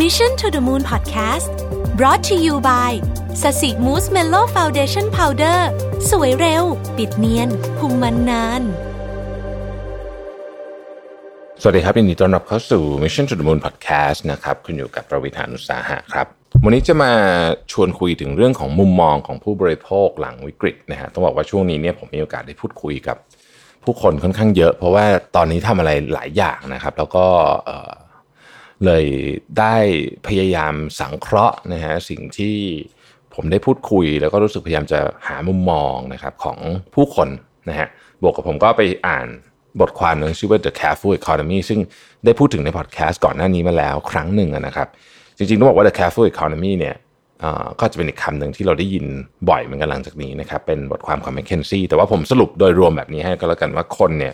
Mission to the Moon Podcast brought to you by Sasimous Mello Foundation Powder สวยเร็วปิดเนียนคุมมันนานสวัสดีครับยินดีต้อนรับเข้าสู่ Mission to the Moon Podcast นะครับคุณอยู่กับประวิธานอุตสาหะครับวันนี้จะมาชวนคุยถึงเรื่องของมุมมองของผู้บริโภคหลังวิกฤตนะฮะต้องบอกว่าช่วงนี้เนี่ยผมมีโอกาสได้พูดคุยกับผู้คนค่อนข้างเยอะเพราะว่าตอนนี้ทำอะไรหลายอย่างนะครับแล้วก็เลยได้พยายามสังเคราะห์นะฮะสิ่งที่ผมได้พูดคุยแล้วก็รู้สึกพยายามจะหามุมมองนะครับของผู้คนนะฮะบวกกับผมก็ไปอ่านบทความนึงชื่อว่า The Careful Economy ซึ่งได้พูดถึงในพอดแคสต์ก่อนหน้านี้มาแล้วครั้งหนึ่งนะครับจริงๆต้องบอกว่า The Careful Economy เนี่ยก็จะเป็นอีกคำหนึ่งที่เราได้ยินบ่อยเหมือนกันหลังจากนี้นะครับเป็นบทความของ McKinsey แต่ว่าผมสรุปโดยรวมแบบนี้ให้ก็แล้วกันว่าคนเนี่ย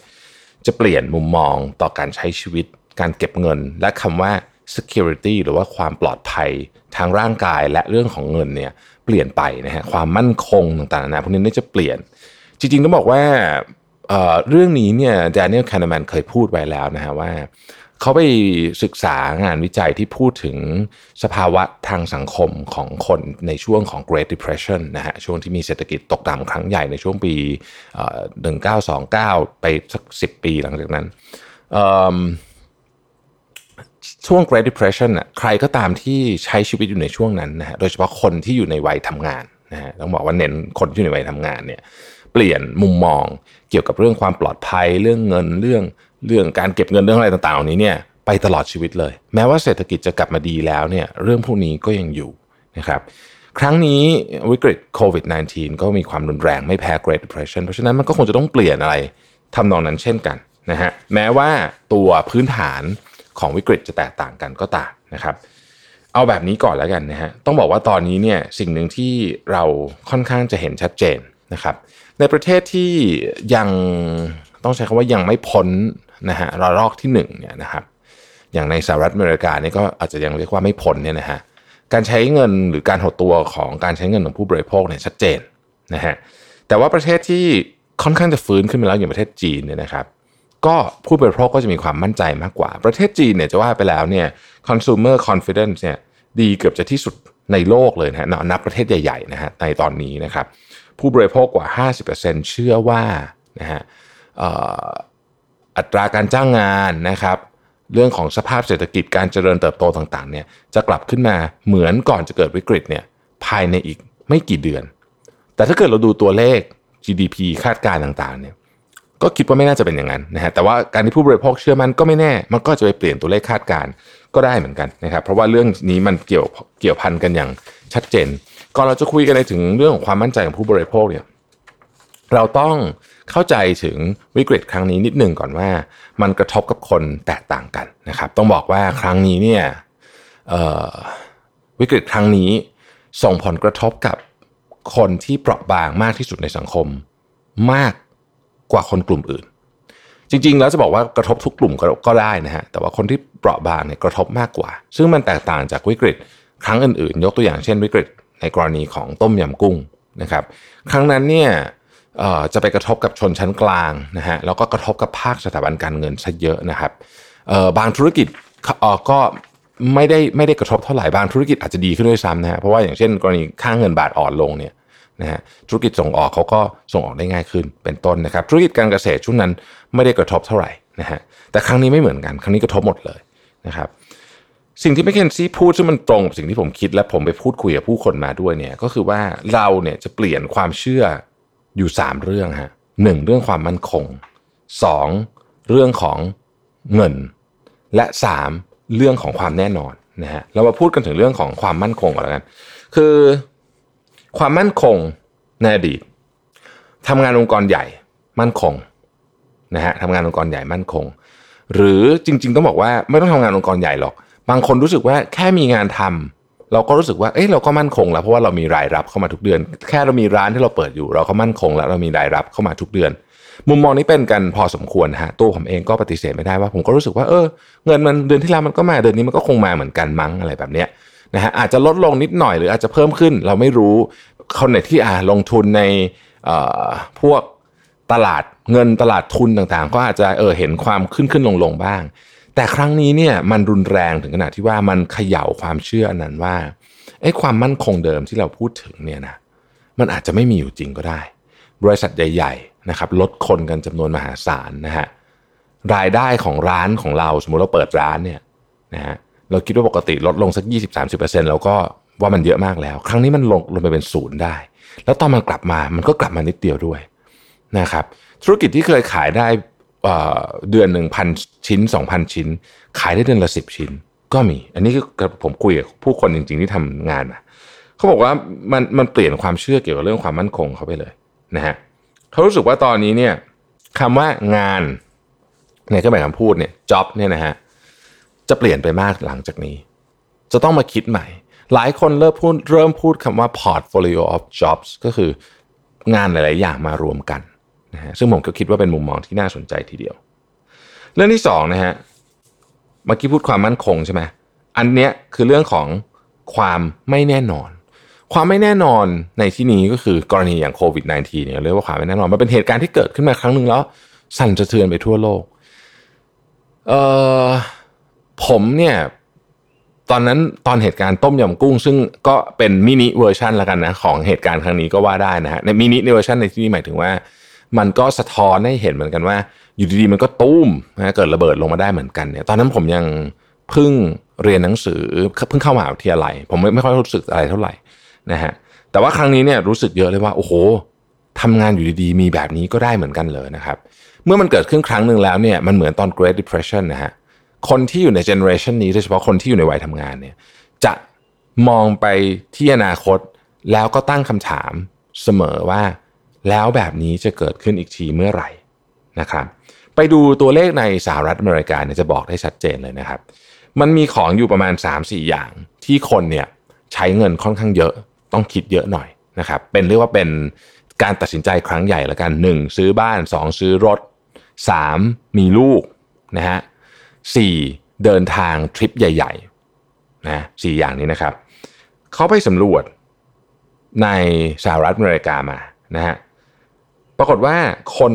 จะเปลี่ยนมุมมองต่อการใช้ชีวิตการเก็บเงินและคำว่า security หรือว่าความปลอดภัยทางร่างกายและเรื่องของเงินเนี่ยเปลี่ยนไปนะฮะความมั่นคงต่างๆนะพวกนี้จะเปลี่ยนจริงๆต้องบอกว่าเรื่องนี้เนี่ย Daniel Kahneman เคยพูดไว้แล้วนะฮะว่าเขาไปศึกษางานวิจัยที่พูดถึงสภาวะทางสังคมของคนในช่วงของ Great Depression นะฮะช่วงที่มีเศรษฐกิจตกต่ำครั้งใหญ่ในช่วงปี1929ไปสัก10ปีหลังจากนั้นช่วง Great Depression น่ะใครก็ตามที่ใช้ชีวิตอยู่ในช่วงนั้นนะฮะโดยเฉพาะคนที่อยู่ในวัยทำงานนะฮะต้องบอกว่าเน้นคนที่อยู่ในวัยทำงานเนี่ยเปลี่ยนมุมมองเกี่ยวกับเรื่องความปลอดภัยเรื่องเงินเรื่องการเก็บเงินเรื่องอะไรต่างๆเหล่านี้เนี่ยไปตลอดชีวิตเลยแม้ว่าเศรษฐกิจจะกลับมาดีแล้วเนี่ยเรื่องพวกนี้ก็ยังอยู่นะครับครั้งนี้วิกฤตโควิด -19 ก็มีความรุนแรงไม่แพ้ Great Depression เพราะฉะนั้นมันก็คงจะต้องเปลี่ยนอะไรทำนองนั้นเช่นกันนะฮะแม้ว่าตัวพื้นฐานของวิกฤตจะแตกต่างกันก็ต่างนะครับเอาแบบนี้ก่อนแล้วกันนะฮะต้องบอกว่าตอนนี้เนี่ยสิ่งหนึ่งที่เราค่อนข้างจะเห็นชัดเจนนะครับในประเทศที่ยังต้องใช้คำว่ายังไม่พ้นนะฮะระลอกที่1เนี่ยนะครับอย่างในสหรัฐอเมริกานี่ก็อาจจะยังเรียกว่าไม่พ้นเนี่ยนะฮะการใช้เงินหรือการหดตัวของการใช้เงินของผู้บริโภคเนี่ยชัดเจนนะฮะแต่ว่าประเทศที่ค่อนข้างจะฟื้นขึ้นมาแล้วอย่างประเทศจีนเนี่ยนะครับก็ผู้บริโภคก็จะมีความมั่นใจมากกว่าประเทศจีนเนี่ยจะว่าไปแล้วเนี่ย consumer confidence เนี่ยดีเกือบจะที่สุดในโลกเลยนะฮะนับประเทศใหญ่ๆนะฮะในตอนนี้นะครับผู้บริโภคกว่า 50% เชื่อว่านะฮะอัตราการจ้างงานนะครับเรื่องของสภาพเศรษฐกิจการเจริญเติบโตต่างๆเนี่ยจะกลับขึ้นมาเหมือนก่อนจะเกิดวิกฤตเนี่ยภายในอีกไม่กี่เดือนแต่ถ้าเกิดเราดูตัวเลข GDP คาดการณ์ต่างๆเนี่ยก็คิดว่าไม่น่าจะเป็นอย่างนั้นนะฮะแต่ว่าการที่ผู้บริโภคเชื่อมันก็ไม่แน่มันก็จะไปเปลี่ยนตัวเลขคาดการณ์ก็ได้เหมือนกันนะครับเพราะว่าเรื่องนี้มันเกี่ยวพันกันอย่างชัดเจนก่อนเราจะคุยกันถึงเรื่องของความมั่นใจของผู้บริโภคเนี่ยเราต้องเข้าใจถึงวิกฤตครั้งนี้นิดหนึ่งก่อนว่ามันกระทบกับคนแตกต่างกันนะครับต้องบอกว่าครั้งนี้เนี่ยวิกฤตครั้งนี้ส่งผลกระทบกับคนที่เปราะบางมากที่สุดในสังคมมากกว่าคนกลุ่มอื่นจริงๆแล้วจะบอกว่ากระทบทุกกลุ่มก็ได้นะฮะแต่ว่าคนที่เปราะบางเนี่ยกระทบมากกว่าซึ่งมันแตกต่างจากวิกฤตครั้งอื่นๆยกตัวอย่างเช่นวิกฤตในกรณีของต้มยำกุ้งนะครับครั้งนั้นเนี่ยจะไปกระทบกับชนชั้นกลางนะฮะแล้วก็กระทบกับภาคสถาบันการเงินซะเยอะนะครับบางธุรกิจก็ไม่ได้กระทบเท่าไหร่บางธุรกิจอาจจะดีขึ้นด้วยซ้ำนะฮะเพราะว่าอย่างเช่นกรณีค่าเงินบาทอ่อนลงเนี่ยนะฮะธุรกิจส่งออกเขาก็ส่งออกได้ง่ายขึ้นเป็นต้นนะครับธุรกิจการเกษตรช่วงนั้นไม่ได้กระทบเท่าไหร่นะฮะแต่ครั้งนี้ไม่เหมือนกันครั้งนี้กระทบหมดเลยนะครับสิ่งที่McKinseyพูดซึ่งมันตรงกับสิ่งที่ผมคิดและผมไปพูดคุยกับผู้คนมาด้วยเนี่ยก็คือว่าเราเนี่ยจะเปลี่ยนความเชื่ออยู่3เรื่องฮะ1เรื่องความมั่นคง2เรื่องของเงินและ3เรื่องของความแน่นอนนะฮะเรามาพูดกันถึงเรื่องของความมั่นคงก่อนแล้วกันคือความมั่นคงในอดีตทำงานองค์กรใหญ่มั่นคงนะฮะทำงานองค์กรใหญ่มั่นคงหรือจริงๆต้องบอกว่าไม่ต้องทำงานองค์กรใหญ่หรอกบางคนรู้สึกว่าแค่มีงานทำเราก็รู้สึกว่าเอ๊ะเราก็มั่นคงแล้วเพราะว่าเรามีรายรับเข้ามาทุกเดือนแค่เรามีร้านที่เราเปิดอยู่เราก็มั่นคงแล้วเรามีรายรับเข้ามาทุกเดือนมุมมองนี้เป็นกันพอสมควรฮะตัวผมเองก็ปฏิเสธไม่ได้ว่าผมก็รู้สึกว่าเงินมันเดือนที่แล้วมันก็มาเดือนนี้มันก็คงมาเหมือนกันมั้งอะไรแบบเนี้ยนะฮะอาจจะลดลงนิดหน่อยหรืออาจจะเพิ่มขึ้นเราไม่รู้คนไหนที่ลงทุนในพวกตลาดเงินตลาดทุนต่างๆก็อาจจะเห็นความขึ้นลงบ้าง แต่ครั้งนี้เนี่ยมันรุนแรงถึงขนาดที่ว่ามันเขย่าความเชื่ออันนั้นว่าไอ้ความมั่นคงเดิมที่เราพูดถึงเนี่ยนะมันอาจจะไม่มีอยู่จริงก็ได้บริษัทใหญ่ๆนะครับลดคนกันจำนวนมหาศาลนะฮะรายได้ของร้านของเราสมมุติเราเปิดร้านเนี่ยนะฮะเราคิดว่าปกติลดลงสัก 20-30% แล้วก็ว่ามันเยอะมากแล้วครั้งนี้มันลงไปเป็นศูนย์ได้แล้วตอนมันกลับมามันก็กลับมานิดเดียวด้วยนะครับธุรกิจที่เคยขายได้เดือนหนึ่ง 1,000 ชิ้น 2,000 ชิ้นขายได้เดือนละ10ชิ้นก็มีอันนี้คือผมคุยกับผู้คนจริงๆที่ทำงานมาเขาบอกว่ามันเปลี่ยนความเชื่อเกี่ยวกับเรื่องความมั่นคงเขาไปเลยนะฮะเขารู้สึกว่าตอนนี้เนี่ยคำว่างานเนี่ยก็หมายความพูดเนี่ย job เนี่ยนะฮะจะเปลี่ยนไปมากหลังจากนี้จะต้องมาคิดใหม่หลายคนเริ่มพูดคำว่า portfolio of jobs ก็คืองานหลายๆอย่างมารวมกันนะฮะซึ่งผมก็คิดว่าเป็นมุมมองที่น่าสนใจทีเดียวเรื่องที่สองนะฮะเมื่อกี้พูดความมั่นคงใช่ไหมอันเนี้ยคือเรื่องของความไม่แน่นอนความไม่แน่นอนในที่นี้ก็คือกรณีอย่างโควิด -19 เนี่ยเรียกว่าความไม่แน่นอนมันเป็นเหตุการณ์ที่เกิดขึ้นมาครั้งนึงแล้วสั่นสะเทือนไปทั่วโลกผมเนี่ยตอนเหตุการณ์ต้มยำกุ้งซึ่งก็เป็นมินิเวอร์ชันละกันนะของเหตุการณ์ครั้งนี้ก็ว่าได้นะฮะในมินิเวอร์ชันในที่นี้หมายถึงว่ามันก็สะท้อนให้เห็นเหมือนกันว่าอยู่ดีๆมันก็ตุ้มนะเกิดระเบิดลงมาได้เหมือนกันเนี่ยตอนนั้นผมยังเพิ่งเรียนหนังสือเพิ่งเข้ามหาวิทยาลัยผมไม่ค่อยรู้สึกอะไรเท่าไหร่นะฮะแต่ว่าครั้งนี้เนี่ยรู้สึกเยอะเลยว่าโอ้โหทำงานอยู่ดีๆมีแบบนี้ก็ได้เหมือนกันเลยนะครับเมื่อมันเกิดขึ้นครั้งนึงแล้วเนี่ยมันเหมือนตอน Great Depression นะฮะคนที่อยู่ในเจเนอเรชันนี้โดยเฉพาะคนที่อยู่ในวัยทำงานเนี่ยจะมองไปที่อนาคตแล้วก็ตั้งคำถามเสมอว่าแล้วแบบนี้จะเกิดขึ้นอีกทีเมื่อไหร่นะครับไปดูตัวเลขในสหรัฐอเมริกาเนี่ยจะบอกได้ชัดเจนเลยนะครับมันมีของอยู่ประมาณ 3-4 อย่างที่คนเนี่ยใช้เงินค่อนข้างเยอะต้องคิดเยอะหน่อยนะครับเป็นเรียกว่าเป็นการตัดสินใจครั้งใหญ่ละกัน 1. ซื้อบ้าน 2. ซื้อรถ 3. มีลูกนะฮะ4. เดินทางทริปใหญ่ๆนะ4อย่างนี้นะครับเขาไปสำรวจในสหรัฐอเมริกามานะฮะปรากฏว่าคน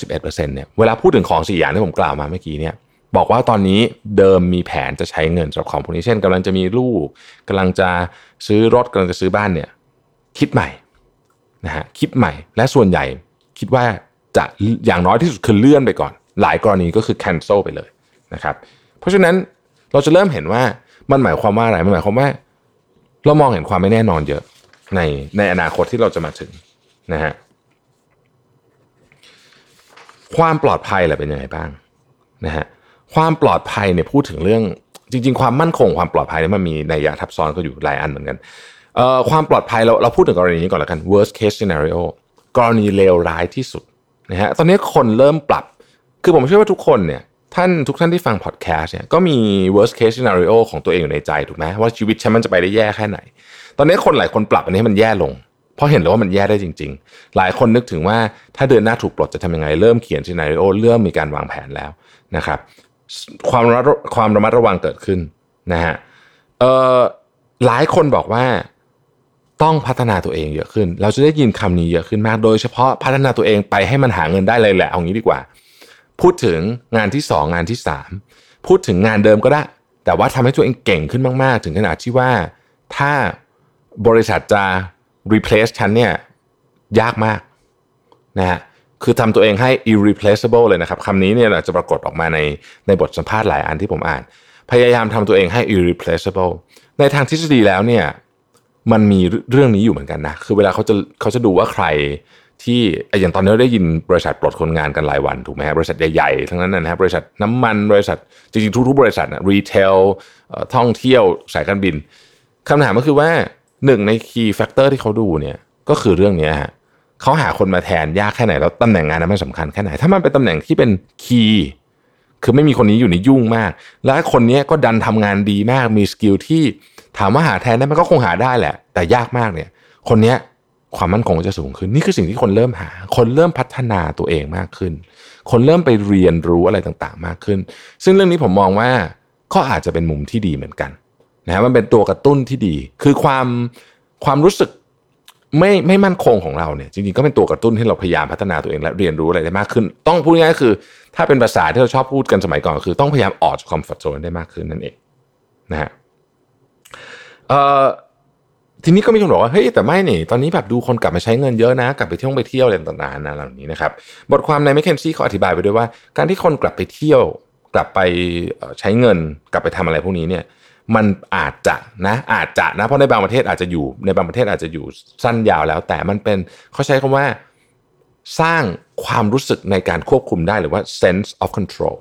91% เนี่ยเวลาพูดถึงของ4อย่างที่ผมกล่าวมาเมื่อกี้เนี่ยบอกว่าตอนนี้เดิมมีแผนจะใช้เงินสำหรับของพวกนี้เช่นกำลังจะมีลูกกำลังจะซื้อรถกำลังจะซื้อบ้านเนี่ยคิดใหม่นะฮะคิดใหม่และส่วนใหญ่คิดว่าจะอย่างน้อยที่สุดคือเลื่อนไปก่อนหลายกรณีก็คือ cancel ไปเลยนะครับเพราะฉะนั้นเราจะเริ่มเห็นว่ามันหมายความว่าอะไรมันหมายความว่าเรามองเห็นความไม่แน่นอนเยอะในอนาคตที่เราจะมาถึงนะฮะความปลอดภัยเป็นยังไงบ้างนะฮะความปลอดภัยเนี่ยพูดถึงเรื่องจริงๆความมั่นคงความปลอดภัยเนี่ยมันมีนัยยะทับซ้อนก็อยู่หลายอันเหมือนกันความปลอดภัยเราพูดถึงกรณีนี้ก่อนละกัน worst case scenario กรณีเลวร้ายที่สุดนะฮะตอนนี้คนเริ่มปรับคือผมเชื่อว่าทุกคนเนี่ยทุกท่านที่ฟังพอดแคสต์เนี่ยก็มี worst case scenario ของตัวเองอยู่ในใจถูกไหมว่าชีวิตฉันมันจะไปได้แย่แค่ไหนตอนนี้คนหลายคนปรับอันนี้ให้มันแย่ลงเพราะเห็นแล้วว่ามันแย่ได้จริงๆหลายคนนึกถึงว่าถ้าเดือนหน้าถูกปลดจะทำยังไงเริ่มเขียน scenario เริ่มมีการวางแผนแล้วนะครับความระมัดระวังเกิดขึ้นนะฮะหลายคนบอกว่าต้องพัฒนาตัวเองเยอะขึ้นเราจะได้ยินคำนี้เยอะขึ้นมากโดยเฉพาะพัฒนาตัวเองไปให้มันหาเงินได้เลยแหละเอางี้ดีกว่าพูดถึงงานที่2งานที่3พูดถึงงานเดิมก็ได้แต่ว่าทำให้ตัวเองเก่งขึ้นมากๆถึงขนาดที่ว่าถ้าบริษัทจะ replace ฉันเนี่ยยากมากนะฮะคือทำตัวเองให้ irreplaceable เลยนะครับคำนี้เนี่ยจะปรากฏออกมาในบทสัมภาษณ์หลายอันที่ผมอ่านพยายามทำตัวเองให้ irreplaceable ในทางทฤษฎีแล้วเนี่ยมันมีเรื่องนี้อยู่เหมือนกันนะคือเวลาเขาจะดูว่าใครที่อย่างตอนนี้ได้ยินบริษัทปลดคนงานกันหลายวันถูกไหมฮะบริษัทใหญ่ๆทั้งนั้นนะฮะบริษัทน้ำมันบริษัทจริงๆทุกๆบริษัทนะรีเทลท่องเที่ยวสายการบินคำถามก็คือว่าหนึ่งใน key factor ที่เขาดูเนี่ยก็คือเรื่องนี้ฮะเขาหาคนมาแทนยากแค่ไหนแล้วตำแหน่งงานนั้นมันสำคัญแค่ไหนถ้ามันเป็นตำแหน่งที่เป็น key คือไม่มีคนนี้อยู่ในยุ่งมากและคนนี้ก็ดันทำงานดีมากมีสกิลที่ถามว่าหาแทนได้มันก็คงหาได้แหละแต่ยากมากเนี่ยคนนี้ความมั่นคงจะสูงขึ้นนี่คือสิ่งที่คนเริ่มหาคนเริ่มพัฒนาตัวเองมากขึ้นคนเริ่มไปเรียนรู้อะไรต่างๆมากขึ้นซึ่งเรื่องนี้ผมมองว่าก็อาจจะเป็นมุมที่ดีเหมือนกันนะฮะมันเป็นตัวกระตุ้นที่ดีคือความรู้สึก ไม่มั่นคงของเราเนี่ยจริงๆก็เป็นตัวกระตุ้นให้เราพยายามพัฒนาตัวเองและเรียนรู้อะไรได้มากขึ้นต้องพูดง่ายๆคือถ้าเป็นภาษาที่เราชอบพูดกันสมัยก่อนคือต้องพยายามออกจากคอมฟอร์ทโซนได้มากขึ้นนั่นเองนะฮะทีนี้ก็มีคนบอกว่าเฮ้ยแต่ไม่นี่ตอนนี้แบบดูคนกลับมาใช้เงินเยอะนะกลับไปท่องไปเที่ยวอะไรต่างๆนานาเหล่านี้นะครับบทความใน McKinsey เขาอธิบายไว้ด้วยว่าการที่คนกลับไปเที่ยวกลับไปใช้เงินกลับไปทำอะไรพวกนี้เนี่ยมันอาจจะนะเพราะในบางประเทศอาจจะอยู่สั้นยาวแล้วแต่มันเป็นเขาใช้คำว่าสร้างความรู้สึกในการควบคุมได้หรือว่า sense of control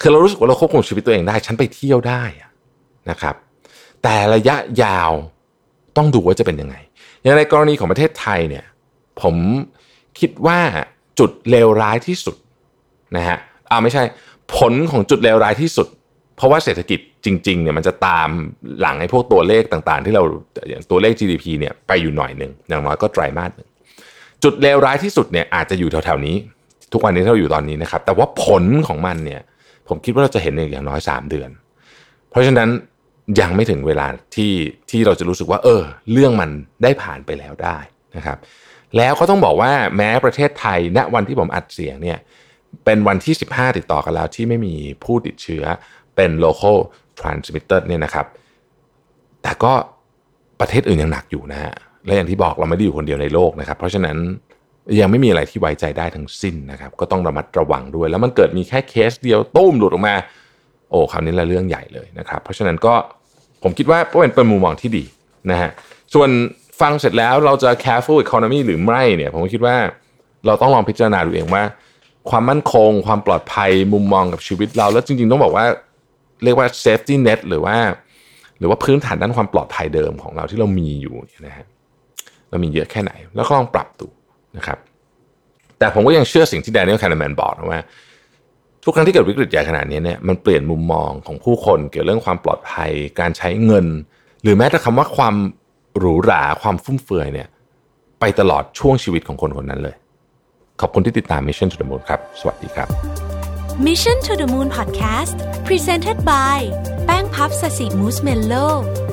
คือเรารู้สึกว่าเราควบคุมชีวิตตัวเองได้ฉันไปเที่ยวได้นะครับแต่ระยะยาวต้องดูว่าจะเป็นยังไงอย่างในกรณีของประเทศไทยเนี่ยผมคิดว่าจุดเลวร้ายที่สุดนะฮะไม่ใช่ผลของจุดเลวร้ายที่สุดเพราะว่าเศรษฐกิจจริงๆเนี่ยมันจะตามหลังไอ้พวกตัวเลขต่างๆที่เราอย่างตัวเลข GDP เนี่ยไปอยู่หน่อยนึงอย่างน้อยก็ไตรมาสนึงจุดเลวร้ายที่สุดเนี่ยอาจจะอยู่แถวๆนี้ทุกวันนี้ที่เราอยู่ตอนนี้นะครับแต่ว่าผลของมันเนี่ยผมคิดว่าเราจะเห็นอย่างน้อย3เดือนเพราะฉะนั้นยังไม่ถึงเวลาที่เราจะรู้สึกว่าเรื่องมันได้ผ่านไปแล้วได้นะครับแล้วก็ต้องบอกว่าแม้ประเทศไทยณวันที่ผมอัดเสียงเนี่ยเป็นวันที่15ติดต่อกันแล้วที่ไม่มีผู้ติดเชื้อเป็น local transmitter เนี่ยนะครับแต่ก็ประเทศอื่นยังหนักอยู่นะฮะและอย่างที่บอกเราไม่ได้อยู่คนเดียวในโลกนะครับเพราะฉะนั้นยังไม่มีอะไรที่ไว้ใจได้ทั้งสิ้นนะครับก็ต้องระมัดระวังด้วยแล้วมันเกิดมีแค่เคสเดียวตุ้มหลุดออกมาคราวนี้ละเรื่องใหญ่เลยนะครับเพราะฉะนั้นก็ผมคิดว่าเป็นมุมมองที่ดีนะฮะส่วนฟังเสร็จแล้วเราจะ careful economy หรือไม่เนี่ยผมคิดว่าเราต้องลองพิจารณาดูเองว่าความมั่นคงความปลอดภัยมุมมองกับชีวิตเราแล้วจริงๆต้องบอกว่าเรียกว่า safety net หรือว่าพื้นฐานด้านความปลอดภัยเดิมของเราที่เรามีอยู่นะฮะเรามีเยอะแค่ไหนแล้วก็ลองปรับดูนะครับแต่ผมก็ยังเชื่อสิ่งที่ Daniel Kahneman บอกนะว่าทุกครั้งที่เกิดวิกฤตใหญ่ขนาดนี้เนี่ยมันเปลี่ยนมุมมองของผู้คนเกี่ยวเรื่องความปลอดภัยการใช้เงินหรือแม้แต่คำว่าความหรูหราความฟุ่มเฟือยเนี่ยไปตลอดช่วงชีวิตของคนคนนั้นเลยขอบคุณที่ติดตาม Mission to the Moon ครับสวัสดีครับ Mission to the Moon Podcast Presented by แป้งพับ Sasimous Mello